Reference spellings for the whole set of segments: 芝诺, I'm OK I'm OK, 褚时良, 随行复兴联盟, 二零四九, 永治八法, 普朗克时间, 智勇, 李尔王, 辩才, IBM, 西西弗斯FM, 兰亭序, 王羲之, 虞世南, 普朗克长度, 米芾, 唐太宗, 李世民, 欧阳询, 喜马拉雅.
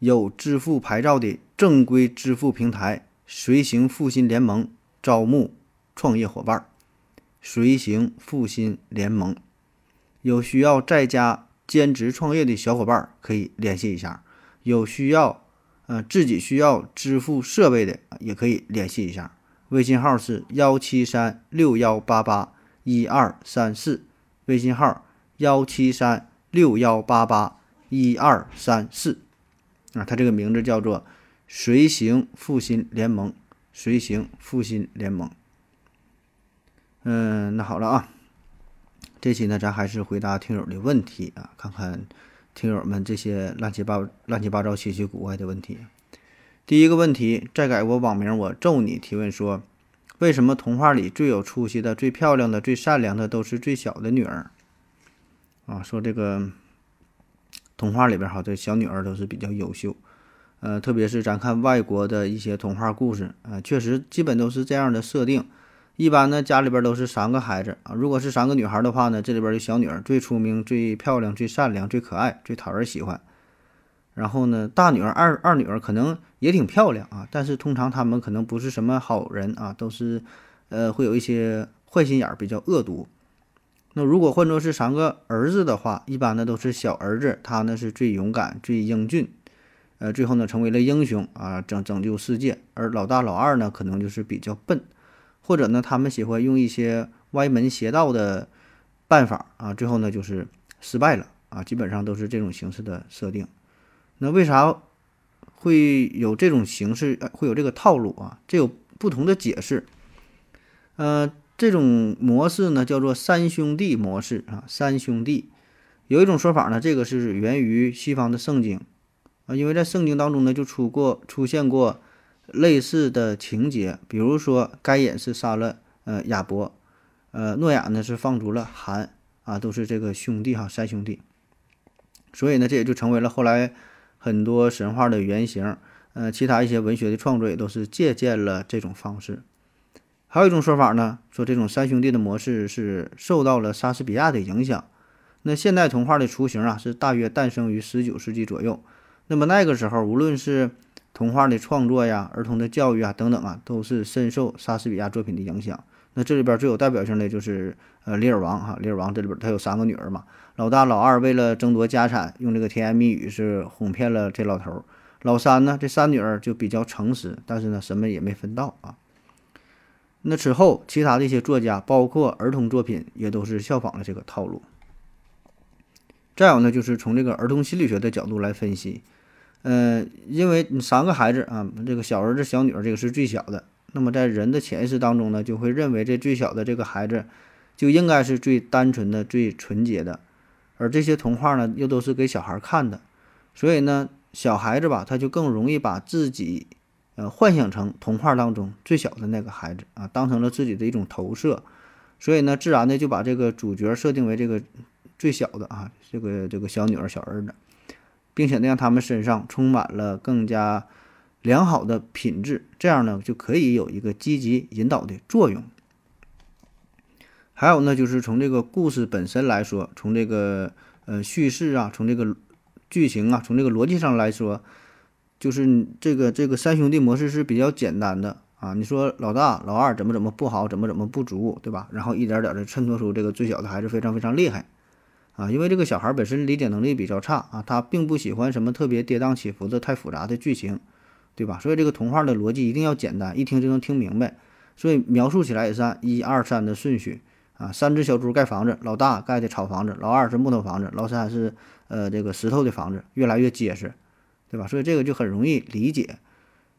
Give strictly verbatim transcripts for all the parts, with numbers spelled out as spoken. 有支付牌照的正规支付平台随行复兴联盟招募创业伙伴。随行复兴联盟，有需要在家兼职创业的小伙伴可以联系一下，有需要呃自己需要支付设备的也可以联系一下。微信号是一七三六一八八一二三四，微信号一七三六一八八一二三四。啊，它这个名字叫做随行复兴联盟，随行复兴联盟。嗯，那好了啊，这期呢咱还是回答听友的问题啊，看看听友们这些乱七八乱七八糟稀奇古怪的问题。第一个问题，再改我网名我咒你，提问说，为什么童话里最有出息的、最漂亮的、最善良的都是最小的女儿啊？说这个童话里边好，这小女儿都是比较优秀，呃，特别是咱看外国的一些童话故事啊、呃，确实基本都是这样的设定。一般呢，家里边都是三个孩子啊，如果是三个女孩的话呢，这里边的小女儿最出名、最漂亮、最善良、最可爱、最讨人喜欢。然后呢，大女儿、二二女儿可能也挺漂亮啊，但是通常她们可能不是什么好人啊，都是，呃，会有一些坏心眼，比较恶毒。那如果换作是三个儿子的话，一般呢都是小儿子，他呢是最勇敢、最英俊，呃，最后呢成为了英雄啊，拯拯救世界。而老大、老二呢，可能就是比较笨，或者呢他们喜欢用一些歪门邪道的办法啊，最后呢就是失败了啊，基本上都是这种形式的设定。那为啥会有这种形式，会有这个套路啊？这有不同的解释。呃，这种模式呢叫做三兄弟模式啊，三兄弟。有一种说法呢，这个是源于西方的圣经啊，因为在圣经当中呢就出过出现过类似的情节，比如说该隐是杀了呃亚伯，呃诺亚呢是放逐了韩啊，都是这个兄弟哈、啊，三兄弟。所以呢，这也就成为了后来很多神话的原型，呃，其他一些文学的创作也都是借鉴了这种方式。还有一种说法呢，说这种三兄弟的模式是受到了莎士比亚的影响。那现代童话的雏形啊，是大约诞生于十九世纪左右。那么那个时候，无论是童话的创作呀、儿童的教育啊等等啊，都是深受莎士比亚作品的影响。那这里边最有代表性的就是呃《李尔王》哈，《李尔王》这里边他有三个女儿嘛，老大老二为了争夺家产，用这个甜言蜜语是哄骗了这老头。老三呢，这三女儿就比较诚实，但是呢什么也没分到啊。那此后其他的一些作家，包括儿童作品，也都是效仿了这个套路。再有呢，就是从这个儿童心理学的角度来分析，呃，因为三个孩子啊，这个小儿子、小女儿这个是最小的。那么在人的潜意识当中呢，就会认为这最小的这个孩子就应该是最单纯的、最纯洁的，而这些童话呢又都是给小孩看的，所以呢小孩子吧，他就更容易把自己呃幻想成童话当中最小的那个孩子啊，当成了自己的一种投射，所以呢自然的就把这个主角设定为这个最小的啊，这个这个小女儿、小儿子，并且呢让他们身上充满了更加良好的品质，这样呢就可以有一个积极引导的作用。还有呢，就是从这个故事本身来说，从这个呃叙事啊，从这个剧情啊，从这个逻辑上来说，就是这个这个三兄弟模式是比较简单的啊。你说老大老二怎么怎么不好，怎么怎么不足，对吧？然后一点点的衬托出这个最小的孩子非常非常厉害啊，因为这个小孩本身理解能力比较差啊，他并不喜欢什么特别跌宕起伏的太复杂的剧情，对吧？所以这个童话的逻辑一定要简单，一听就能听明白，所以描述起来也是按一二三的顺序啊。三只小猪盖房子，老大盖的草房子，老二是木头房子，老三是呃这个石头的房子，越来越结实，对吧？所以这个就很容易理解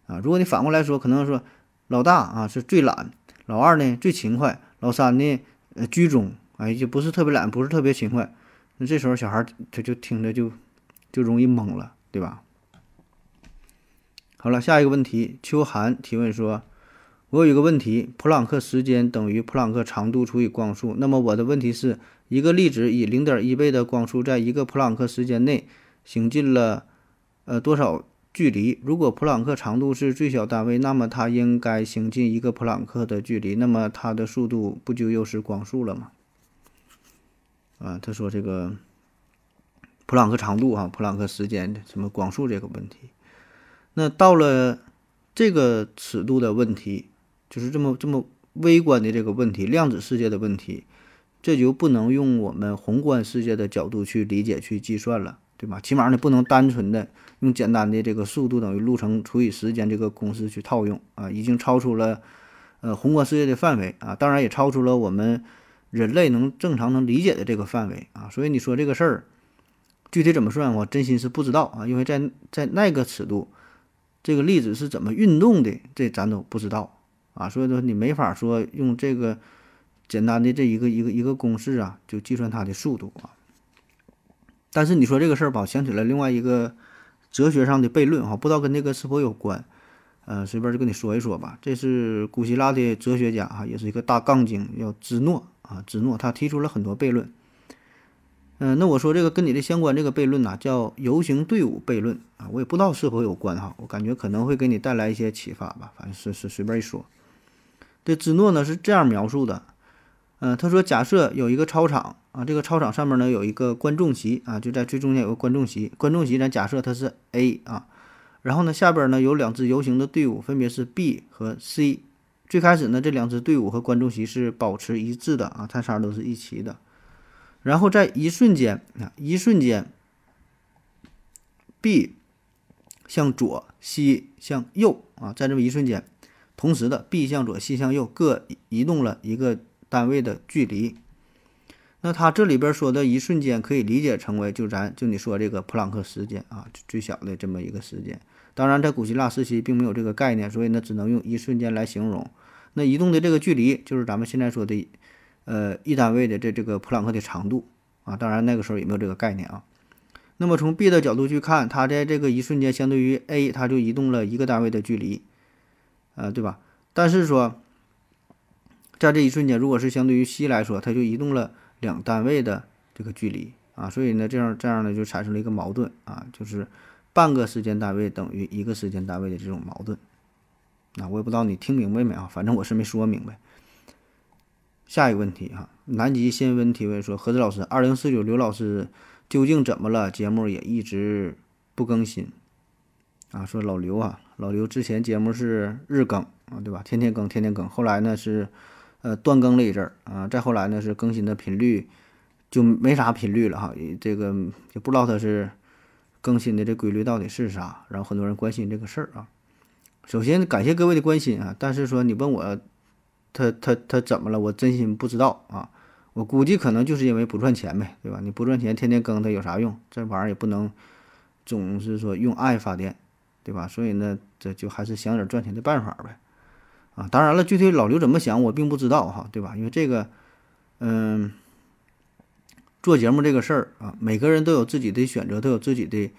啊。如果你反过来说，可能说老大啊是最懒，老二呢最勤快，老三呢呃居中，哎，就不是特别懒，不是特别勤快，那这时候小孩他就听着就就容易懵了，对吧？好了，下一个问题，秋寒提问说，我有一个问题，普朗克时间等于普朗克长度除以光速，那么我的问题是，一个粒子以 零点一 倍的光速在一个普朗克时间内行进了呃多少距离？如果普朗克长度是最小单位，那么它应该行进一个普朗克的距离，那么它的速度不就又是光速了吗？啊，他说这个普朗克长度啊，普朗克时间什么光速这个问题，那到了这个尺度的问题，就是这么这么微观的这个问题，量子世界的问题，这就不能用我们宏观世界的角度去理解去计算了，对吧？起码呢不能单纯的用简单的这个速度等于路程除以时间这个公式去套用啊，已经超出了呃宏观世界的范围啊，当然也超出了我们人类能正常能理解的这个范围啊，所以你说这个事儿具体怎么算，我真心是不知道啊，因为在在那个尺度，这个粒子是怎么运动的，这咱都不知道啊，所以说你没法说用这个简单的这一个一个一个公式啊，就计算它的速度啊。但是你说这个事儿吧，想起来另外一个哲学上的悖论啊，不知道跟这个是否有关，呃，随便就跟你说一说吧。这是古希腊的哲学家啊，也是一个大杠精，叫芝诺啊，芝诺他提出了很多悖论。嗯、呃，那我说这个跟你的相关这个悖论呢、啊，叫游行队伍悖论啊，我也不知道是否有关哈，我感觉可能会给你带来一些启发吧，反正是是随便一说。这芝诺呢是这样描述的，嗯、呃，他说假设有一个操场啊，这个操场上面呢有一个观众席啊，就在最中间有个观众席，观众席咱假设它是 A 啊，然后呢下边呢有两支游行的队伍，分别是 B 和 C。最开始呢这两支队伍和观众席是保持一致的啊，它仨都是一齐的。然后在一瞬间啊，一瞬间 ，B 向左 ，C 向右啊，在这么一瞬间，同时的 B 向左 ，C 向右各移动了一个单位的距离。那他这里边说的一瞬间可以理解成为就咱就你说这个普朗克时间啊，最小的这么一个时间。当然，在古希腊时期并没有这个概念，所以呢只能用一瞬间来形容。那移动的这个距离就是咱们现在说的。呃，一单位的这这个普朗克的长度啊，当然那个时候也没有这个概念啊。那么从 B 的角度去看，它在这个一瞬间相对于 A， 它就移动了一个单位的距离，呃，对吧？但是说，在这一瞬间，如果是相对于 C 来说，它就移动了两单位的这个距离啊，所以呢，这样这样呢就产生了一个矛盾啊，就是半个时间单位等于一个时间单位的这种矛盾。那、啊、我也不知道你听明白没啊，反正我是没说明白。下一个问题哈，南极新闻提问说，何子老师，二零四九刘老师究竟怎么了？节目也一直不更新啊。说老刘啊，老刘之前节目是日更啊，对吧？天天更，天天更。后来呢是呃断更了一阵儿啊，再后来呢是更新的频率就没啥频率了哈，这个也不知道他是更新的这规律到底是啥。然后很多人关心这个事儿啊，首先感谢各位的关心啊，但是说你问我。他他他怎么了？我真心不知道啊！我估计可能就是因为不赚钱呗，对吧？你不赚钱，天天更它有啥用？这玩意儿也不能总是说用爱发电，对吧？所以呢，这就还是想点赚钱的办法呗。啊，当然了，具体老刘怎么想，我并不知道哈，对吧？因为这个，嗯，做节目这个事儿啊，每个人都有自己的选择，都有自己的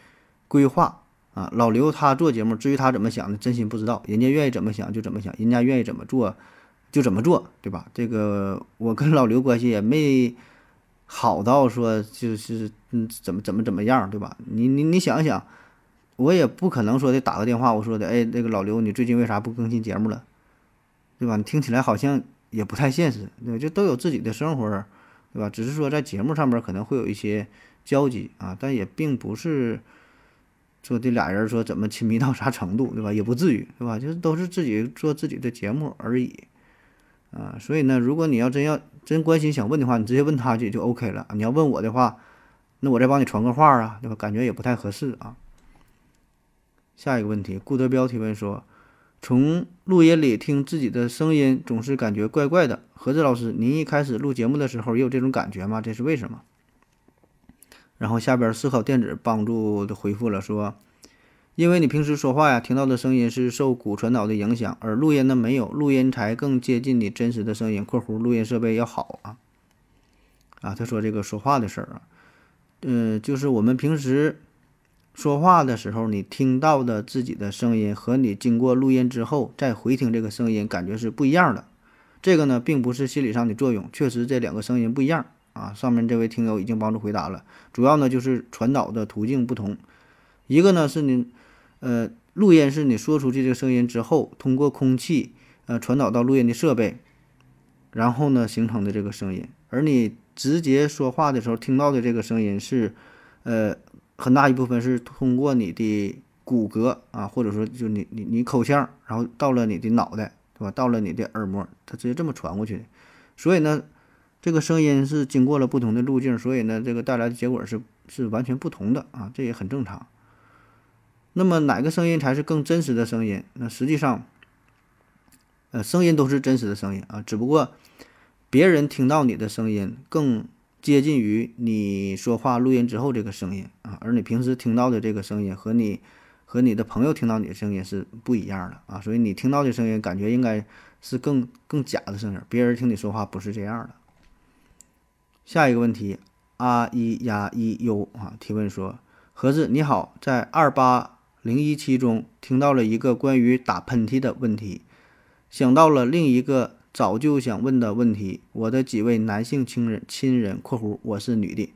规划啊。老刘他做节目，至于他怎么想的，真心不知道。人家愿意怎么想就怎么想，人家愿意怎么做。就怎么做，对吧？这个我跟老刘关系也没好到说就是嗯怎么怎么怎么样，对吧？你你你想想，我也不可能说得打个电话，我说的哎那个老刘，你最近为啥不更新节目了，对吧？你听起来好像也不太现实，对吧？就都有自己的生活，对吧？只是说在节目上面可能会有一些交集啊，但也并不是说这俩人说怎么亲密到啥程度，对吧？也不至于，对吧？就是都是自己做自己的节目而已。啊，所以呢，如果你要真要真关心想问的话，你直接问他就就 OK 了。你要问我的话，那我再帮你传个话啊，对吧？感觉也不太合适啊。下一个问题，顾德彪提问说，从录音里听自己的声音总是感觉怪怪的。何子老师，您一开始录节目的时候也有这种感觉吗？这是为什么？然后下边思考电子帮助的回复了说。因为你平时说话呀，听到的声音是受骨传导的影响，而录音呢没有，录音才更接近你真实的声音。括弧录音设备要好啊。啊，他说这个说话的事儿啊，嗯、呃，就是我们平时说话的时候你听到的自己的声音和你经过录音之后再回听这个声音感觉是不一样的。这个呢并不是心理上的作用，确实这两个声音不一样啊。上面这位听友已经帮助回答了，主要呢就是传导的途径不同，一个呢是你呃录音是你说出去这个声音之后通过空气呃传导到录音的设备，然后呢形成的这个声音，而你直接说话的时候听到的这个声音是呃很大一部分是通过你的骨骼啊，或者说就你你你口腔，然后到了你的脑袋，对吧？到了你的耳膜，它直接这么传过去的。所以呢这个声音是经过了不同的路径，所以呢这个带来的结果是是完全不同的啊，这也很正常。那么哪个声音才是更真实的声音？那实际上呃声音都是真实的声音啊，只不过别人听到你的声音更接近于你说话录音之后这个声音啊，而你平时听到的这个声音和你和你的朋友听到你的声音是不一样的啊，所以你听到的声音感觉应该是更更假的声音，别人听你说话不是这样的。下一个问题，阿一呀一 u 啊提问说，何子你好，在二八零一期中听到了一个关于打喷嚏的问题，想到了另一个早就想问的问题，我的几位男性亲人亲人（括弧我是女的），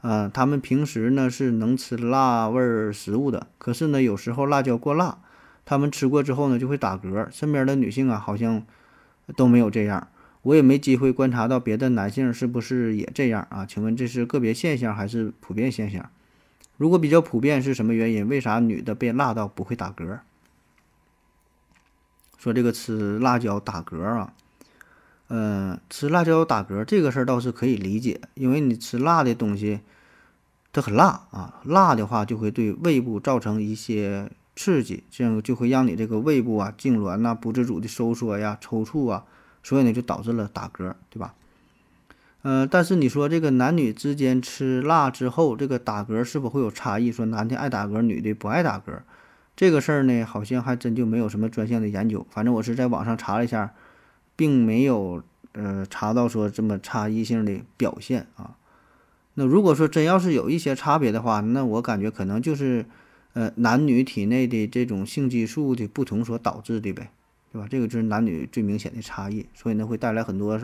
呃，他们平时呢是能吃辣味儿食物的，可是呢有时候辣椒过辣，他们吃过之后呢就会打嗝。身边的女性啊好像都没有这样，我也没机会观察到别的男性是不是也这样啊？请问这是个别现象还是普遍现象？如果比较普遍，是什么原因？为啥女的被辣到不会打嗝？说这个吃辣椒打嗝啊，嗯，吃辣椒打嗝这个事儿倒是可以理解，因为你吃辣的东西，它很辣啊，辣的话就会对胃部造成一些刺激，这样就会让你这个胃部啊、痉挛呐、不自主的收缩呀、抽搐啊，所以呢就导致了打嗝，对吧？呃，但是你说这个男女之间吃辣之后，这个打嗝是否会有差异？说男的爱打嗝，女的不爱打嗝，这个事儿呢，好像还真就没有什么专项的研究。反正我是在网上查了一下。并没有呃查到说这么差异性的表现啊。那如果说真要是有一些差别的话，那我感觉可能就是呃男女体内的这种性激素的不同所导致的呗，对吧？这个就是男女最明显的差异，所以呢会带来很多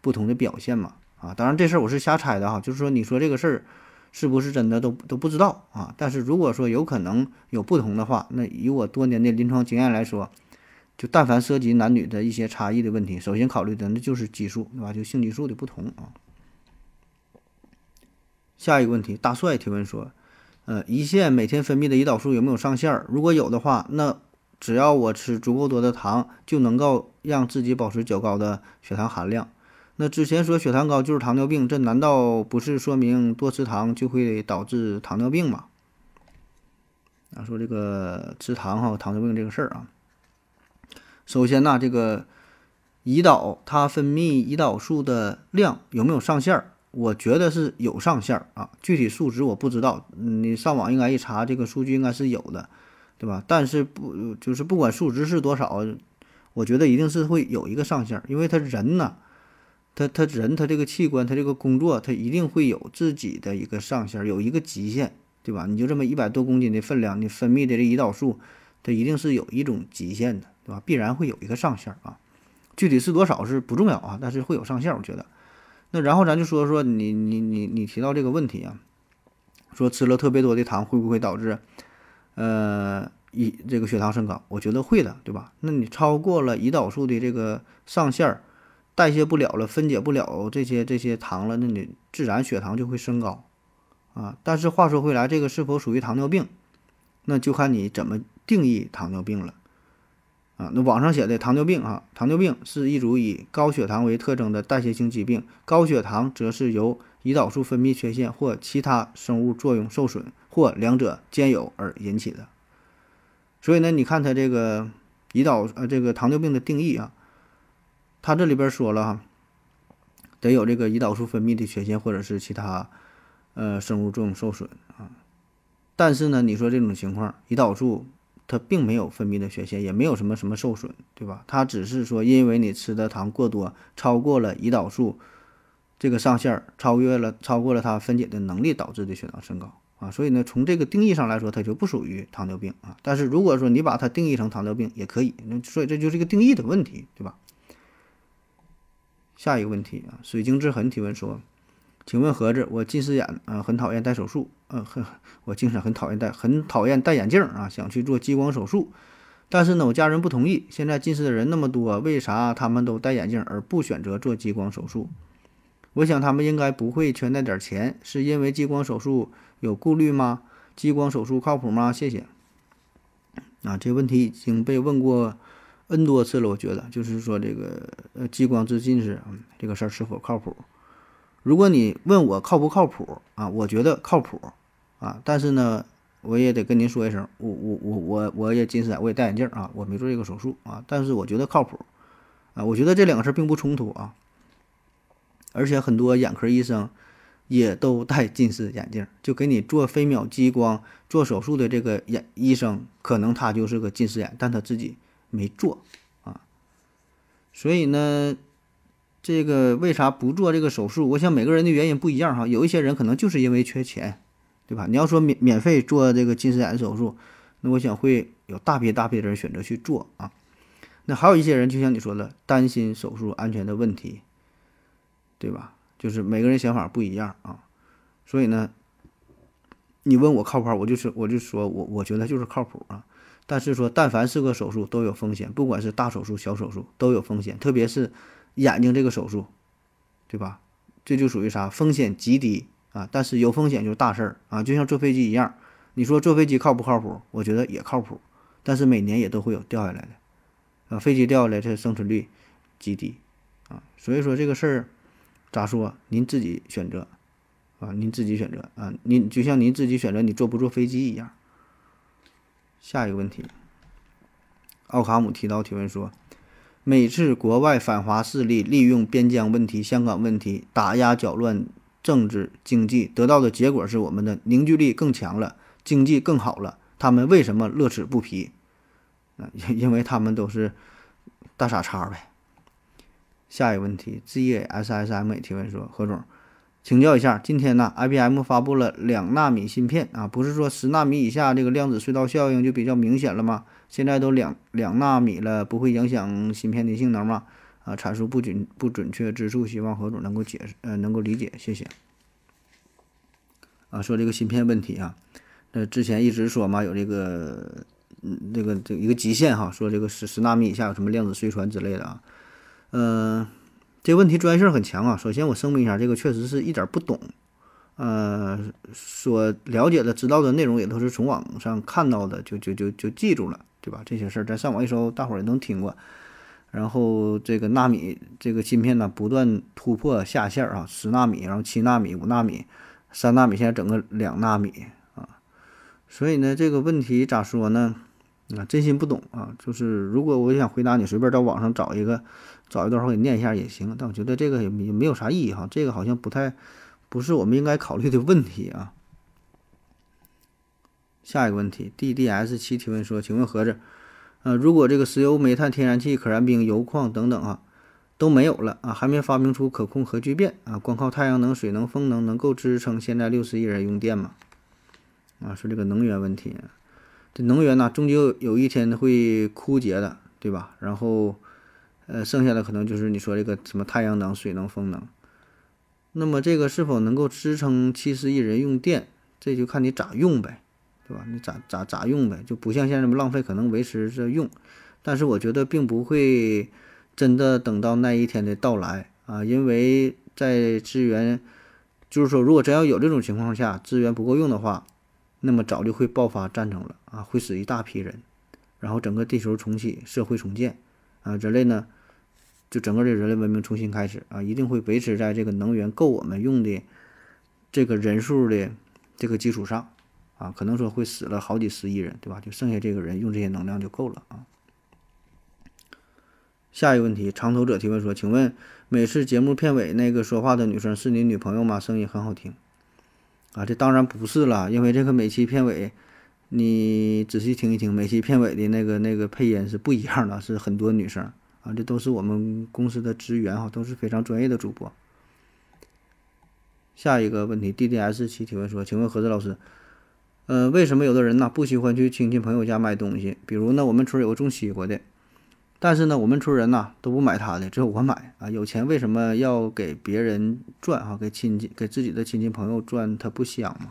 不同的表现嘛啊。当然这事儿我是瞎猜的哈，就是说你说这个事儿是不是真的都都不知道啊。但是如果说有可能有不同的话，那以我多年的临床经验来说。就但凡涉及男女的一些差异的问题，首先考虑的那就是激素，对吧？就性激素的不同啊。下一个问题，大帅提问说，呃，胰腺每天分泌的胰岛素有没有上限？如果有的话，那只要我吃足够多的糖，就能够让自己保持较高的血糖含量。那之前说血糖高就是糖尿病，这难道不是说明多吃糖就会导致糖尿病吗？啊，说这个吃糖哈，糖尿病这个事儿啊。首先呢、啊，这个胰岛它分泌胰岛素的量有没有上限？我觉得是有上限啊，具体数值我不知道，你上网应该一查，这个数据应该是有的，对吧？但是不就是不管数值是多少，我觉得一定是会有一个上限，因为他人呢、啊，他他人他这个器官他这个工作，他一定会有自己的一个上限，有一个极限，对吧？你就这么一百多公斤的分量，你分泌的这胰岛素，它一定是有一种极限的。对吧？必然会有一个上限啊，具体是多少是不重要啊，但是会有上限，我觉得。那然后咱就说说你你你你提到这个问题啊，说吃了特别多的糖会不会导致呃一这个血糖升高？我觉得会的，对吧？那你超过了胰岛素的这个上限，代谢不了了，分解不了这些这些糖了，那你自然血糖就会升高啊。但是话说回来，这个是否属于糖尿病，那就看你怎么定义糖尿病了。啊，那网上写的糖尿病啊，糖尿病是一组以高血糖为特征的代谢性疾病，高血糖则是由胰岛素分泌缺陷或其他生物作用受损或两者兼有而引起的。所以呢，你看它这个胰岛呃这个糖尿病的定义啊，它这里边说了哈，得有这个胰岛素分泌的缺陷或者是其他呃生物作用受损啊。但是呢，你说这种情况，胰岛素它并没有分泌的缺陷，也没有什么什么受损，对吧？它只是说因为你吃的糖过多，超过了胰岛素这个上限，超越了超过了它分解的能力导致的血糖升高啊，所以呢，从这个定义上来说，它就不属于糖尿病啊。但是如果说你把它定义成糖尿病也可以，那所以这就是一个定义的问题，对吧？下一个问题啊，水晶之痕提问说，请问盒子，我近视眼啊、呃，很讨厌戴手术，嗯、呃，很我近视很讨厌戴，很讨厌戴眼镜啊，想去做激光手术，但是呢，我家人不同意。现在近视的人那么多，为啥他们都戴眼镜而不选择做激光手术？我想他们应该不会缺那点钱，是因为激光手术有顾虑吗？激光手术靠谱吗？谢谢。啊，这问题已经被问过 N 多次了，我觉得就是说这个呃激光治近视这个事儿是否靠谱？如果你问我靠不靠谱啊，我觉得靠谱啊，但是呢，我也得跟您说一声，我我我我我也近视眼，我也戴眼镜啊，我没做这个手术啊，但是我觉得靠谱啊，我觉得这两个事儿并不冲突啊。而且很多眼科医生也都戴近视眼镜，就给你做飞秒激光做手术的这个眼医生，可能他就是个近视眼，但他自己没做啊。所以呢，这个为啥不做这个手术？我想每个人的原因不一样哈，有一些人可能就是因为缺钱，对吧？你要说免免费做这个近视眼手术，那我想会有大批大批的人选择去做啊。那还有一些人，就像你说的，担心手术安全的问题。对吧？就是每个人想法不一样啊，所以呢，你问我靠谱，我就是我就说我我觉得就是靠谱啊。但是说，但凡是个手术都有风险，不管是大手术、小手术都有风险，特别是眼睛这个手术，对吧？这就属于啥？风险极低啊，但是有风险就是大事儿啊，就像坐飞机一样，你说坐飞机靠不靠谱？我觉得也靠谱，但是每年也都会有掉下来的啊，飞机掉下来这生存率极低啊，所以说这个事儿。咋说？您自己选择，啊，您自己选择啊，您就像您自己选择你坐不坐飞机一样。下一个问题，奥卡姆提到提问说，每次国外反华势力利用边疆问题、香港问题打压、搅乱政治经济，得到的结果是我们的凝聚力更强了，经济更好了。他们为什么乐此不疲？啊，因为他们都是大傻叉呗。下一个问题 ，G A S S M 提问说：何总，请教一下，今天呢 ，I B M 发布了两纳米芯片啊，不是说十纳米以下这个量子隧道效应就比较明显了吗？现在都两两纳米了，不会影响芯片的性能吗？啊，阐述不准不准确之处，希望何总能够解释，呃，能够理解，谢谢。啊，说这个芯片问题啊，那之前一直说嘛，有这个嗯，这个这个、一个极限哈，说这个十十纳米以下有什么量子隧传之类的啊。嗯、呃，这问题专业性很强啊。首先，我声明一下，这个确实是一点不懂，呃，所了解的、知道的内容也都是从网上看到的，就就就就记住了，对吧？这些事儿咱上网一搜，大伙儿也能听过。然后这个纳米这个芯片呢，不断突破下限啊，十纳米，然后七纳米、五纳米、三纳米，现在整个两纳米啊。所以呢，这个问题咋说呢？啊，真心不懂啊。就是如果我想回答你，随便到网上找一个。找一段话给念一下也行，但我觉得这个也没有啥意义哈，这个好像不太不是我们应该考虑的问题啊。下一个问题 D D S 七 提问说，请问盒子，呃，如果这个石油、煤炭、天然气、可燃冰、油矿等等啊都没有了啊，还没发明出可控核聚变啊，光靠太阳能、水能、风能能够支撑现在六十亿人用电吗？啊，说这个能源问题，这能源呢、啊、终究有一天会枯竭的，对吧？然后。呃，剩下的可能就是你说这个什么太阳能、水能、风能，那么这个是否能够支撑七十亿人用电，这就看你咋用呗，对吧？你咋咋咋用呗，就不像现在这么浪费，可能维持着用，但是我觉得并不会真的等到那一天的到来啊，因为在资源，就是说如果真要有这种情况下，资源不够用的话，那么早就会爆发战争了啊，会死一大批人，然后整个地球重启，社会重建啊，人类呢。就整个这人类文明重新开始啊，一定会维持在这个能源够我们用的这个人数的这个基础上啊，可能说会死了好几十亿人，对吧？就剩下这个人用这些能量就够了啊。下一个问题，长头者提问说，请问每次节目片尾那个说话的女生是你女朋友吗？声音很好听啊，这当然不是了，因为这个每期片尾你仔细听一听，每期片尾的那个那个配音是不一样的，是很多女生。啊，这都是我们公司的职员哈，都是非常专业的主播。下一个问题 ，D D S 七提问说：“请问何子老师，呃，为什么有的人呢不喜欢去亲戚朋友家买东西？比如呢，我们村有个种西瓜的，但是呢，我们村人呢都不买他的，只有我买啊。有钱为什么要给别人赚啊？给亲戚、给自己的亲戚朋友赚，他不香吗？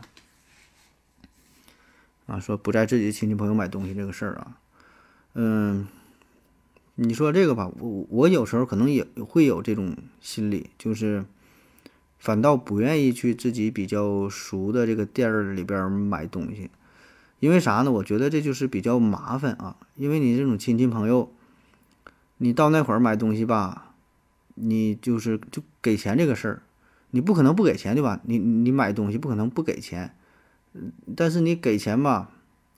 啊，说不在自己的亲戚朋友买东西这个事儿啊，嗯，你说这个吧，我我有时候可能也会有这种心理，就是。反倒不愿意去自己比较熟的这个店儿里边买东西，因为啥呢？我觉得这就是比较麻烦啊。因为你这种亲戚朋友，你到那会儿买东西吧，你就是就给钱这个事儿，你不可能不给钱对吧？你你买东西不可能不给钱，但是你给钱吧，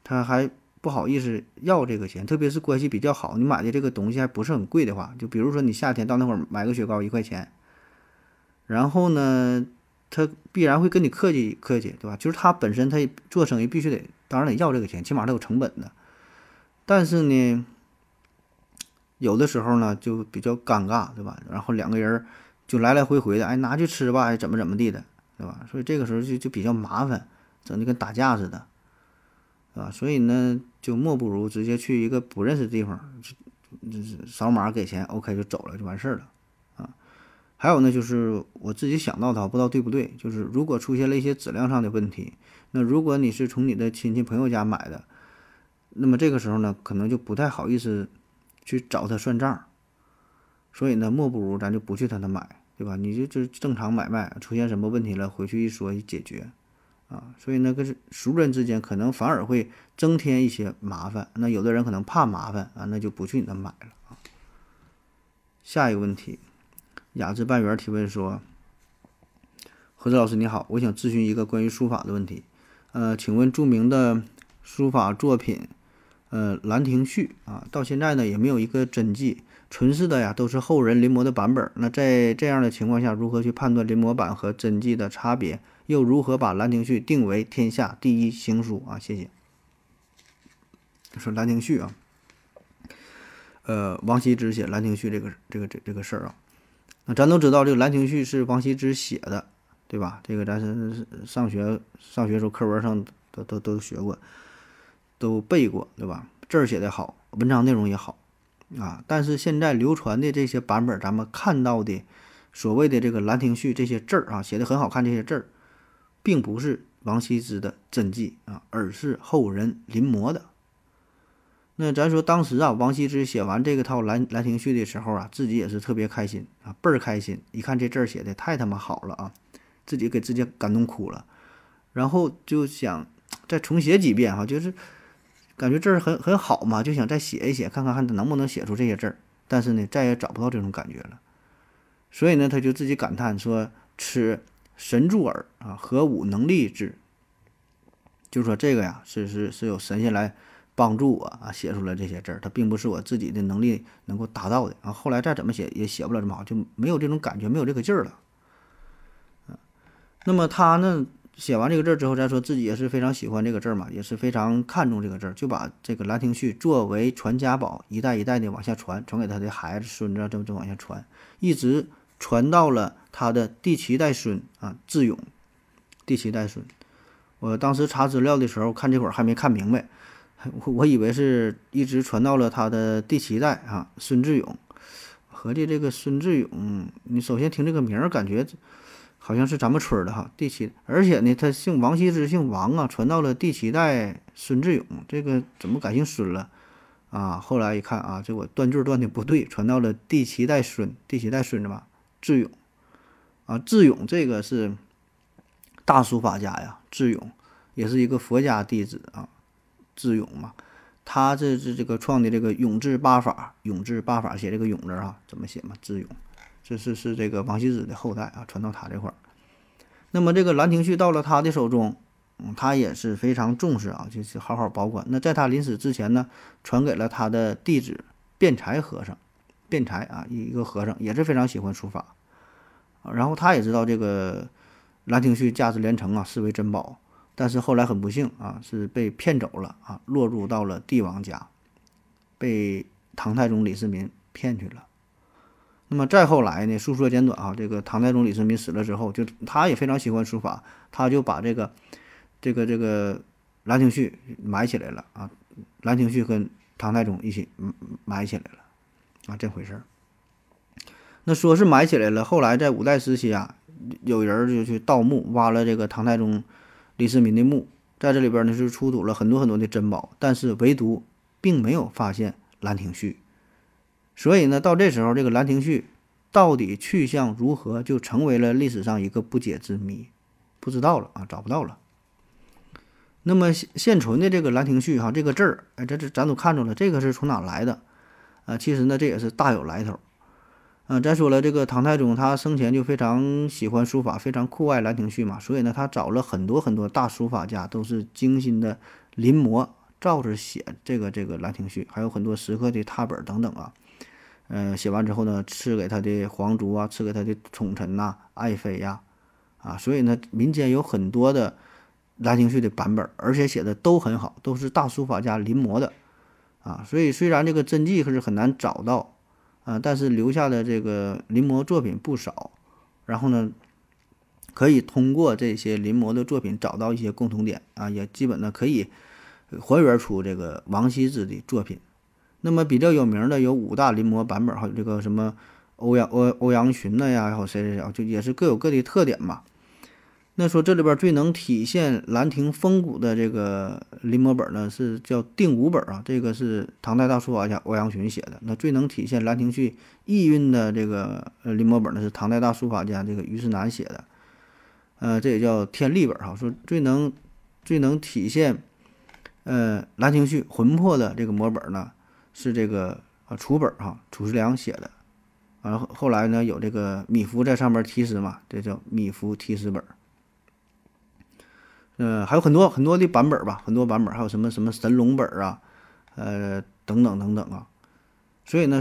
他还不好意思要这个钱，特别是关系比较好，你买的这个东西还不是很贵的话，就比如说你夏天到那会儿买个雪糕一块钱。然后呢，他必然会跟你客气客气，对吧？就是他本身他做生意必须得，当然得要这个钱，起码他有成本的。但是呢，有的时候呢就比较尴尬，对吧？然后两个人就来来回回的，哎，拿去吃吧，哎，怎么怎么地的，对吧？所以这个时候就就比较麻烦，整的跟打架似的，啊，所以呢，就莫不如直接去一个不认识的地方，扫码给钱 ，OK 就走了，就完事儿了。还有呢，就是我自己想到的，不知道对不对，就是如果出现了一些质量上的问题，那如果你是从你的亲戚朋友家买的，那么这个时候呢，可能就不太好意思去找他算账，所以呢，莫不如咱就不去他那买，对吧？你就就正常买卖，出现什么问题了，回去一说一解决，啊，所以呢，跟熟人之间可能反而会增添一些麻烦。那有的人可能怕麻烦啊，那就不去你那买了啊。下一个问题。雅致半圆提问说：“何子老师你好，我想咨询一个关于书法的问题。呃，请问著名的书法作品，呃，《兰亭序》啊，到现在呢也没有一个真迹，存世的呀都是后人临摹的版本。那在这样的情况下，如何去判断临摹版和真迹的差别？又如何把《兰亭序》定为天下第一行书啊？谢谢。”说《兰亭序》啊，呃，王羲之写《兰亭序》这个这个这这个事儿啊。那咱都知道，这个《兰亭序》是王羲之写的，对吧？这个咱是上学上学时候课文上都都都学过，都背过，对吧？字儿写的好，文章内容也好啊。但是现在流传的这些版本，咱们看到的所谓的这个《兰亭序》这些字儿啊，写的很好看，这些字儿，并不是王羲之的真迹啊，而是后人临摹的。那咱说当时啊，王羲之写完这个套兰《兰亭序》的时候啊，自己也是特别开心啊，倍儿开心！一看这字儿写的太他妈好了啊，自己给自己感动哭了，然后就想再重写几遍哈、啊，就是感觉字儿很很好嘛，就想再写一写，看看看能不能写出这些字儿。但是呢，再也找不到这种感觉了，所以呢，他就自己感叹说：“此神助耳啊，何吾能立之？”就说这个呀，是是是有神仙来。帮助我啊，写出了这些字儿，它并不是我自己的能力能够达到的啊。后来再怎么写也写不了这么好，就没有这种感觉，没有这个劲儿了。嗯，那么他呢，写完这个字之后，再说自己也是非常喜欢这个字嘛，也是非常看重这个字，就把这个《兰亭序》作为传家宝，一代一代的往下传，传给他的孩子、孙子，这么这么往下传，一直传到了他的第七代孙啊，智勇，第七代孙。我当时查资料的时候，看这会儿还没看明白。我以为是一直传到了他的第七代啊，孙智勇。合计这个孙智勇，你首先听这个名儿，感觉好像是咱们村的哈。第七，而且呢，他姓王羲之，姓王啊，传到了第七代孙智勇，这个怎么改姓孙了啊？后来一看啊，这我断句断的不对，传到了第七代孙，第七代孙子吧，智勇啊，智勇这个是大书法家呀，智勇也是一个佛家弟子啊。智勇嘛，他这这这个创的这个永治八法，永治八法写这个永字啊，怎么写嘛？智勇，这是是这个王羲之的后代啊，传到他这块儿。那么这个《兰亭序》到了他的手中，嗯，他也是非常重视啊，就是好好保管。那在他临死之前呢，传给了他的弟子辩才和尚，辩才啊，一个和尚也是非常喜欢书法，然后他也知道这个《兰亭序》价值连城啊，视为珍宝。但是后来很不幸啊，是被骗走了啊，落入到了帝王家，被唐太宗李世民骗去了。那么再后来呢，述说简短啊，这个唐太宗李世民死了之后，就他也非常喜欢书法，他就把这个这个这个兰亭序埋起来了啊，兰亭序跟唐太宗一起埋起来了啊，这回事儿。那说是埋起来了，后来在五代时期啊，有人就去盗墓，挖了这个唐太宗李世民的墓，在这里边呢是出土了很多很多的珍宝，但是唯独并没有发现兰亭序。所以呢，到这时候，这个兰亭序到底去向如何，就成为了历史上一个不解之谜，不知道了啊，找不到了。那么现存的这个兰亭序哈，这个字儿，哎，这这咱都看着了，这个是从哪来的？啊，其实呢，这也是大有来头。嗯、啊，再说了，这个唐太宗他生前就非常喜欢书法，非常酷爱兰亭序嘛，所以呢，他找了很多很多大书法家，都是精心的临摹，照着写这个这个兰亭序，还有很多石刻的拓本等等啊。嗯、呃，写完之后呢，赐给他的皇族啊，赐给他的宠臣呐、啊、爱妃呀、啊，啊，所以呢，民间有很多的兰亭序的版本，而且写的都很好，都是大书法家临摹的，啊，所以虽然这个真迹可是很难找到，啊，但是留下的这个临摹作品不少，然后呢，可以通过这些临摹的作品找到一些共同点，啊，也基本呢可以还原出这个王羲之的作品。那么比较有名的有五大临摹版本，还有这个什么欧阳欧欧阳询的呀，还有谁谁谁，就也是各有各的特点嘛。那说这里边最能体现兰亭风骨的这个临摹本呢，是叫定五本啊，这个是唐代大书法家欧阳询写的。那最能体现兰亭序意蕴的这个临摹本呢，是唐代大书法家这个虞世南写的。呃，这也叫天历本哈、啊，说最能最能体现呃兰亭序魂魄的这个摹本呢，是这个啊楚本哈、啊，褚时良写的。然、啊、后后来呢，有这个米芾在上面题诗嘛，这叫米芾题诗本。呃，还有很多很多的版本吧，很多版本，还有什么什么神龙本啊，呃，等等等等啊。所以呢，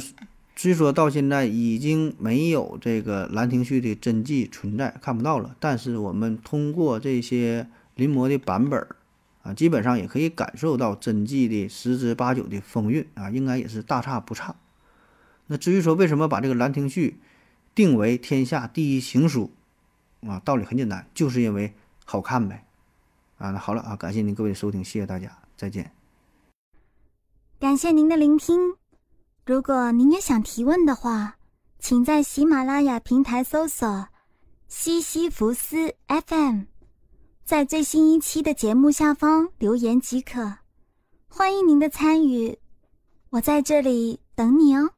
虽说到现在已经没有这个兰亭序的真迹存在，看不到了，但是我们通过这些临摹的版本啊，基本上也可以感受到真迹的十之八九的风韵啊，应该也是大差不差。那至于说为什么把这个兰亭序定为天下第一行书啊，道理很简单，就是因为好看呗。啊，那好了啊，感谢您各位的收听，谢谢大家，再见。感谢您的聆听。如果您也想提问的话，请在喜马拉雅平台搜索西西弗斯 F M， 在最新一期的节目下方留言即可。欢迎您的参与，我在这里等你哦。